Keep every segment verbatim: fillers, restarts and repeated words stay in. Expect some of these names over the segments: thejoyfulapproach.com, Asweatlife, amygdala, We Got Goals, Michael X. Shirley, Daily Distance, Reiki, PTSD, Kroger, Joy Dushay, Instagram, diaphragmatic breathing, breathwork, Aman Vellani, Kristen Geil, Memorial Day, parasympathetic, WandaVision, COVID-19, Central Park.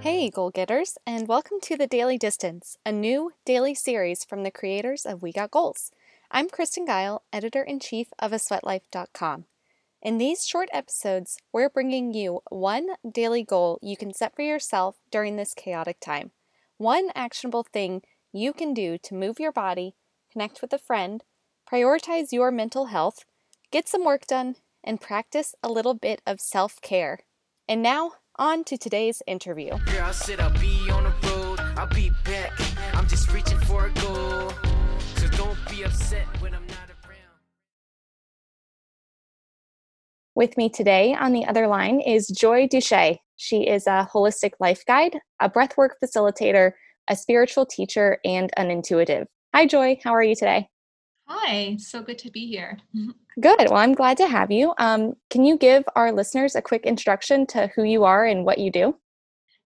Hey, goal getters, and welcome to the Daily Distance, a new daily series from the creators of We Got Goals. I'm Kristen Geil, editor-in-chief of Asweatlife dot com. In these short episodes, we're bringing you one daily goal you can set for yourself during this chaotic time, one actionable thing you can do to move your body, connect with a friend, prioritize your mental health, get some work done, and practice a little bit of self-care. And now, on to today's interview. Girl, said I'll be on the road. I'll be back. I'm just reaching for a goal. So don't be upset when I'm not around. With me today on the other line is Joy Dushay. She is a holistic life guide, a breathwork facilitator, a spiritual teacher, and an intuitive. Hi, Joy. How are you today? Hi. So good to be here. Good. Well, I'm glad to have you. Um, can you give our listeners a quick introduction to who you are and what you do?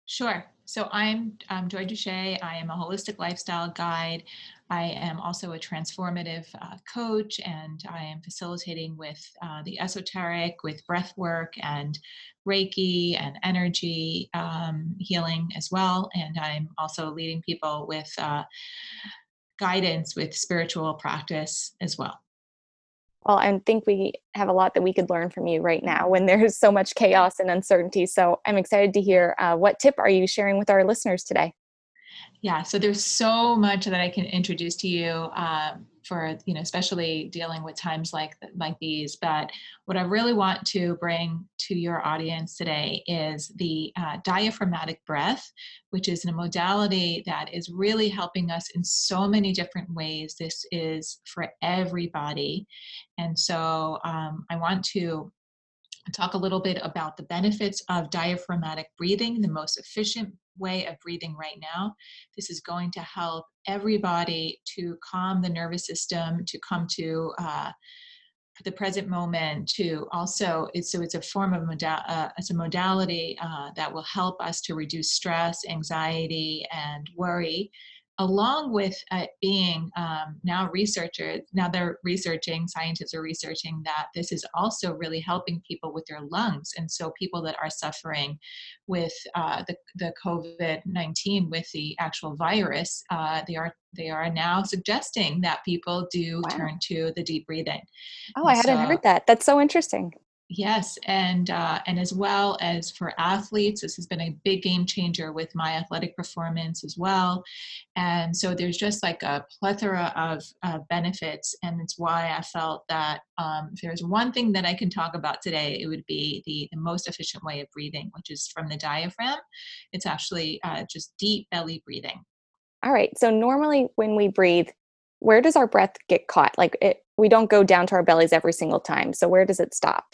Sure. So I'm um, Joy Dushay. I am a holistic lifestyle guide. I am also a transformative uh, coach, and I am facilitating with uh, the esoteric, with breath work and Reiki and energy um, healing as well. And I'm also leading people with uh, guidance with spiritual practice as well. Well, I think we have a lot that we could learn from you right now when there's so much chaos and uncertainty. So I'm excited to hear uh, what tip are you sharing with our listeners today? Yeah, so there's so much that I can introduce to you um, for, you know, especially dealing with times like like these. But what I really want to bring to your audience today is the uh, diaphragmatic breath, which is a modality that is really helping us in so many different ways. This is for everybody. And so um, I want to talk a little bit about the benefits of diaphragmatic breathing, the most efficient way of breathing right now. This is going to help everybody to calm the nervous system, to come to uh, the present moment, to also, it's, so it's a form of, moda- uh, it's a modality uh, that will help us to reduce stress, anxiety, and worry, along with uh, being um, now researchers, now they're researching, scientists are researching that this is also really helping people with their lungs. And so people that are suffering with uh, the, the COVID nineteen, with the actual virus, uh, they are they are now suggesting that people do wow. turn to the deep breathing. Oh, and I hadn't so, heard that. That's so interesting. Yes. And uh, and as well as for athletes, this has been a big game changer with my athletic performance as well. And so there's just like a plethora of uh, benefits. And it's why I felt that um, if there's one thing that I can talk about today, it would be the, the most efficient way of breathing, which is from the diaphragm. It's actually uh, just deep belly breathing. All right. So normally when we breathe, where does our breath get caught? Like it, we don't go down to our bellies every single time. So where does it stop?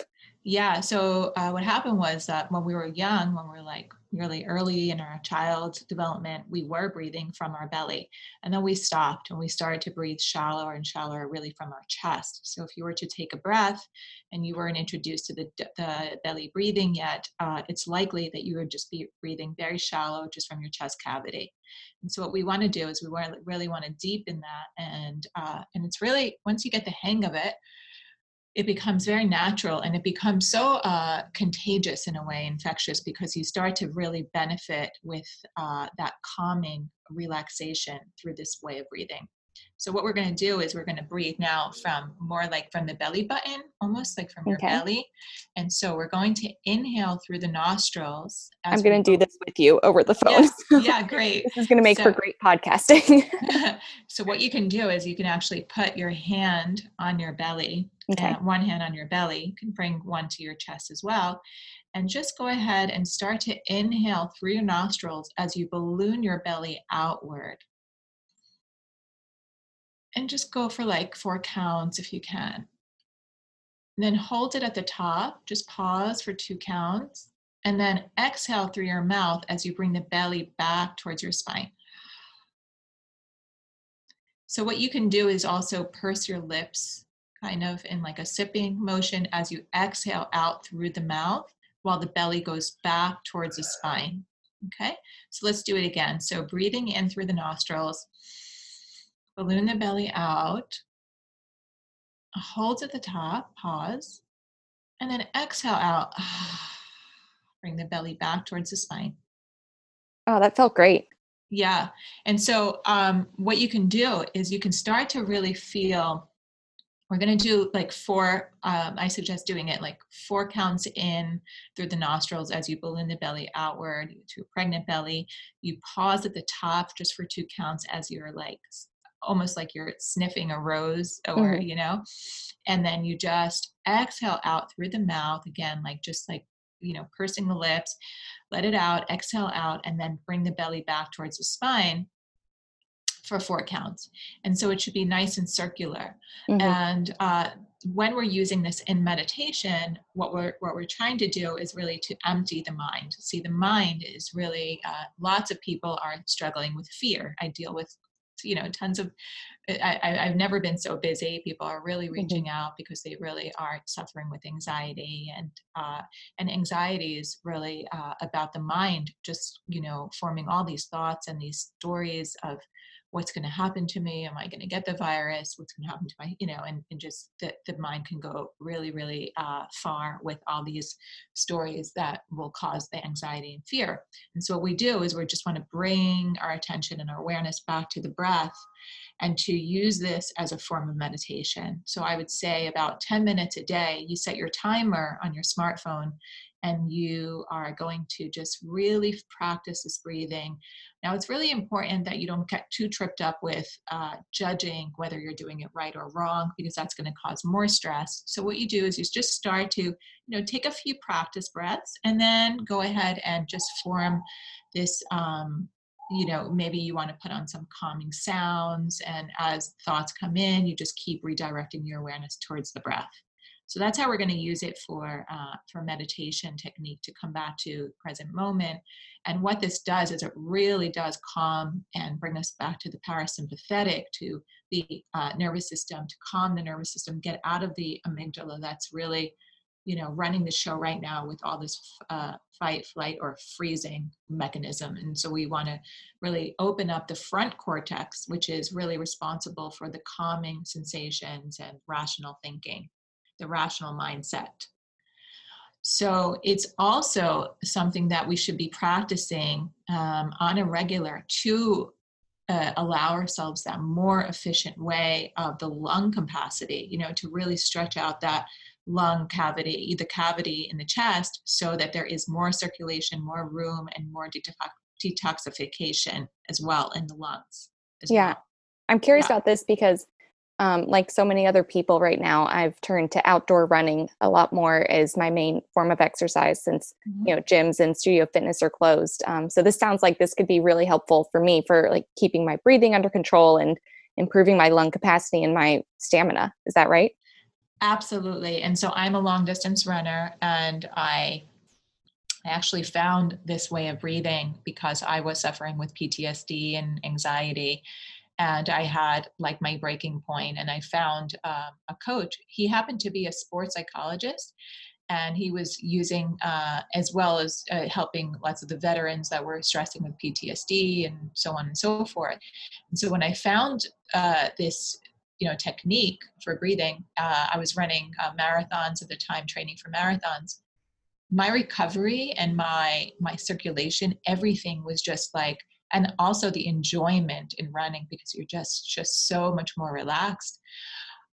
Yeah. So uh, what happened was that when we were young, when we were like really early in our child development, we were breathing from our belly, and then we stopped and we started to breathe shallower and shallower, really from our chest. So if you were to take a breath and you weren't introduced to the, the belly breathing yet, uh, it's likely that you would just be breathing very shallow, just from your chest cavity. And so what we want to do is we want really want to deepen that. And, uh, and it's really, once you get the hang of it, it becomes very natural, and it becomes so uh, contagious in a way, infectious, because you start to really benefit with uh, that calming relaxation through this way of breathing. So what we're going to do is we're going to breathe now from more like from the belly button, almost like from your okay. belly. And so we're going to inhale through the nostrils. I'm going to do this with you over the phone. Yes. Yeah, great. This is going to make so, for great podcasting. So what you can do is you can actually put your hand on your belly, okay. uh, one hand on your belly. You can bring one to your chest as well. And just go ahead and start to inhale through your nostrils as you balloon your belly outward. and just go for like four counts if you can. And then hold it at the top, just pause for two counts, and then exhale through your mouth as you bring the belly back towards your spine. So what you can do is also purse your lips kind of in like a sipping motion as you exhale out through the mouth while the belly goes back towards the spine. Okay, so let's do it again. So breathing in through the nostrils, balloon the belly out, hold at the top, pause, and then exhale out. Bring the belly back towards the spine. Oh, that felt great. Yeah. And so um, what you can do is you can start to really feel, we're going to do like four, um, I suggest doing it like four counts in through the nostrils as you balloon the belly outward to a pregnant belly. You pause at the top just for two counts as your legs, almost like you're sniffing a rose or, mm-hmm. you know, and then you just exhale out through the mouth again, like just like, you know, pursing the lips, let it out, exhale out, and then bring the belly back towards the spine for four counts. And so it should be nice and circular. Mm-hmm. And uh, when we're using this in meditation, what we're, what we're trying to do is really to empty the mind. See, the mind is really, uh, lots of people are struggling with fear. I deal with, you know, tons of, I, I, I've never been so busy. People are really reaching mm-hmm. out because they really are suffering with anxiety, and, uh, and anxiety is really, uh, about the mind, just, you know, forming all these thoughts and these stories of what's going to happen to me. Am I going to get the virus? What's going to happen to my, you know, and, and just the, the mind can go really, really, uh, far with all these stories that will cause the anxiety and fear. And so what we do is we just want to bring our attention and our awareness back to the breath, and to use this as a form of meditation. So I would say about ten minutes a day, you set your timer on your smartphone, and you are going to just really practice this breathing. Now, it's really important that you don't get too tripped up with uh, judging whether you're doing it right or wrong, because that's going to cause more stress. So what you do is you just start to, you know, take a few practice breaths, and then go ahead and just form this, um, you know, maybe you want to put on some calming sounds, and as thoughts come in, you just keep redirecting your awareness towards the breath. So that's how we're going to use it for uh, for meditation technique to come back to present moment. And what this does is it really does calm and bring us back to the parasympathetic, to the uh, nervous system, to calm the nervous system, get out of the amygdala that's really, you know, running the show right now with all this uh, fight, flight, or freezing mechanism. And so we want to really open up the front cortex, which is really responsible for the calming sensations and rational thinking, the rational mindset. So it's also something that we should be practicing um, on a regular to uh, allow ourselves that more efficient way of the lung capacity, you know, to really stretch out that lung cavity, the cavity in the chest, so that there is more circulation, more room, and more detoxification as well in the lungs. Yeah. Well. I'm curious yeah. about this because um, like so many other people right now, I've turned to outdoor running a lot more as my main form of exercise since, mm-hmm. you know, gyms and studio fitness are closed. Um, so this sounds like this could be really helpful for me for like keeping my breathing under control and improving my lung capacity and my stamina. Is that right? Absolutely. And so I'm a long distance runner, and I I actually found this way of breathing because I was suffering with P T S D and anxiety, and I had like my breaking point, and I found um, a coach. He happened to be a sports psychologist, and he was using, uh, as well as uh, helping lots of the veterans that were stressing with P T S D and so on and so forth. And so when I found uh, this you know, technique for breathing. Uh, I was running uh, marathons at the time, training for marathons. My recovery and my, my circulation, everything was just like, and also the enjoyment in running, because you're just, just so much more relaxed.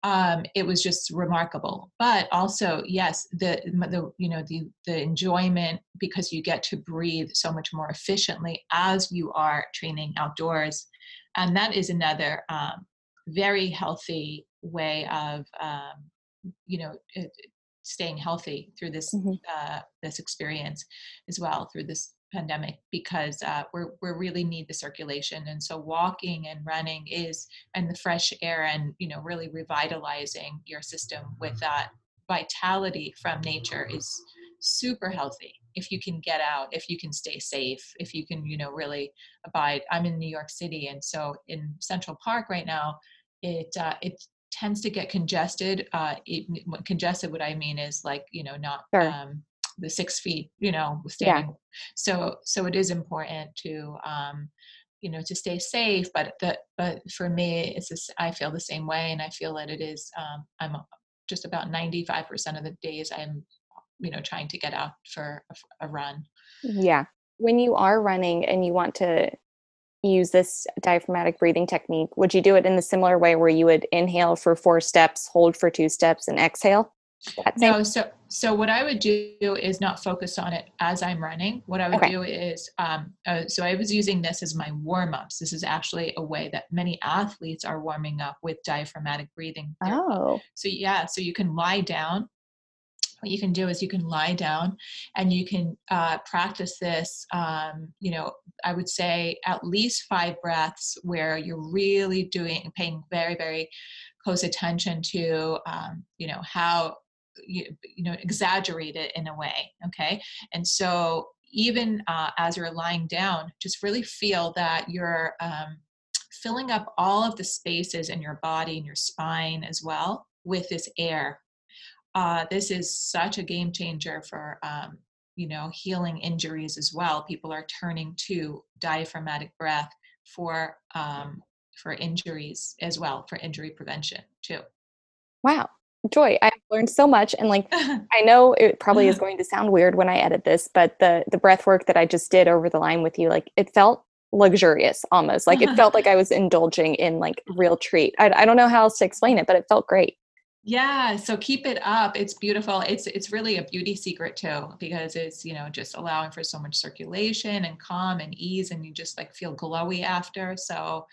Um, it was just remarkable, but also, yes, the, the, you know, the, the enjoyment, because you get to breathe so much more efficiently as you are training outdoors. And that is another, um, very healthy way of, um, you know, staying healthy through this, mm-hmm. uh, this experience as well, through this pandemic because uh, we we really need the circulation. And so walking and running is, and the fresh air and, you know, really revitalizing your system with that vitality from nature is super healthy. If you can get out, if you can stay safe, if you can, you know, really abide. I'm in New York City. And so in Central Park right now, it, uh, it tends to get congested. Uh, it, congested, what I mean is like, you know, not, sure. um, the six feet, you know, standing. Yeah. So, so it is important to, um, you know, to stay safe, but the, but for me, it's just, I feel the same way. And I feel that it is, um, I'm just about ninety-five percent of the days I'm, you know, trying to get out for a, a run. Yeah. When you are running and you want to use this diaphragmatic breathing technique, would you do it in the similar way where you would inhale for four steps, hold for two steps, and exhale? That's no. It. So, so what I would do is not focus on it as I'm running. What I would okay. do is, um, uh, so I was using this as my warm ups. This is actually a way that many athletes are warming up with diaphragmatic breathing. Oh. So yeah. So you can lie down. What you can do is you can lie down and you can uh, practice this, um, you know, I would say at least five breaths where you're really doing, paying very, very close attention to, um, you know, how, you, you know, exaggerate it in a way. Okay. And so even uh, as you're lying down, just really feel that you're um, filling up all of the spaces in your body and your spine as well with this air. Uh, this is such a game changer for, um, you know, healing injuries as well. People are turning to diaphragmatic breath for, um, for injuries as well, for injury prevention too. Wow. Joy, I've learned so much. And like, I know it probably is going to sound weird when I edit this, but the, the breath work that I just did over the line with you, like it felt luxurious almost. Like it felt like I was indulging in like real treat. I, I don't know how else to explain it, but it felt great. Yeah. So keep it up. It's beautiful. It's, it's really a beauty secret too, because it's, you know, just allowing for so much circulation and calm and ease, and you just like feel glowy after. So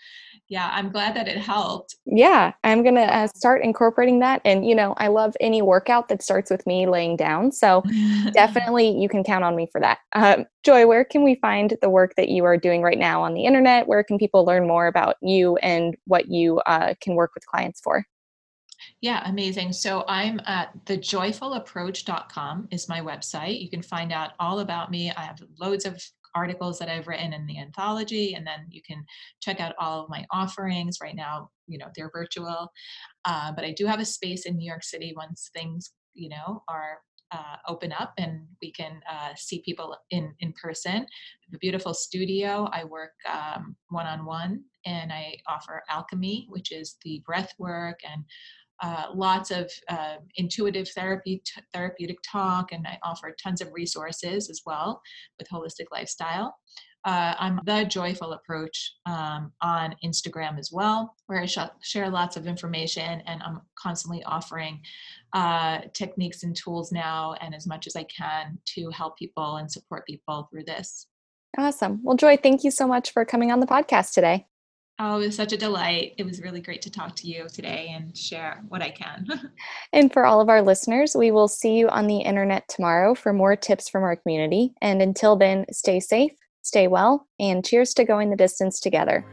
yeah, I'm glad that it helped. Yeah. I'm going to uh, start incorporating that. And, you know, I love any workout that starts with me laying down. So definitely you can count on me for that. Um, Joy, where can we find the work that you are doing right now on the internet? Where can people learn more about you and what you uh, can work with clients for? Yeah, amazing. So I'm at the joyful approach dot com is my website. You can find out all about me. I have loads of articles that I've written in the anthology, and then you can check out all of my offerings right now. You know, they're virtual, uh, but I do have a space in New York City once things, you know, are uh, open up and we can uh, see people in, in person. The beautiful studio. I work um, one-on-one, and I offer alchemy, which is the breath work and Uh, lots of uh, intuitive therapy, t- therapeutic talk, and I offer tons of resources as well with holistic lifestyle. Uh, I'm The Joyful Approach um, on Instagram as well, where I sh- share lots of information, and I'm constantly offering uh, techniques and tools now and as much as I can to help people and support people through this. Awesome. Well, Joy, thank you so much for coming on the podcast today. Oh, it was such a delight. It was really great to talk to you today and share what I can. And for all of our listeners, we will see you on the internet tomorrow for more tips from our community. And until then, stay safe, stay well, and cheers to going the distance together.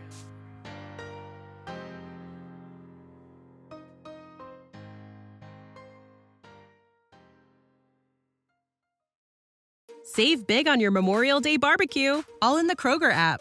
Save big on your Memorial Day barbecue, all in the Kroger app.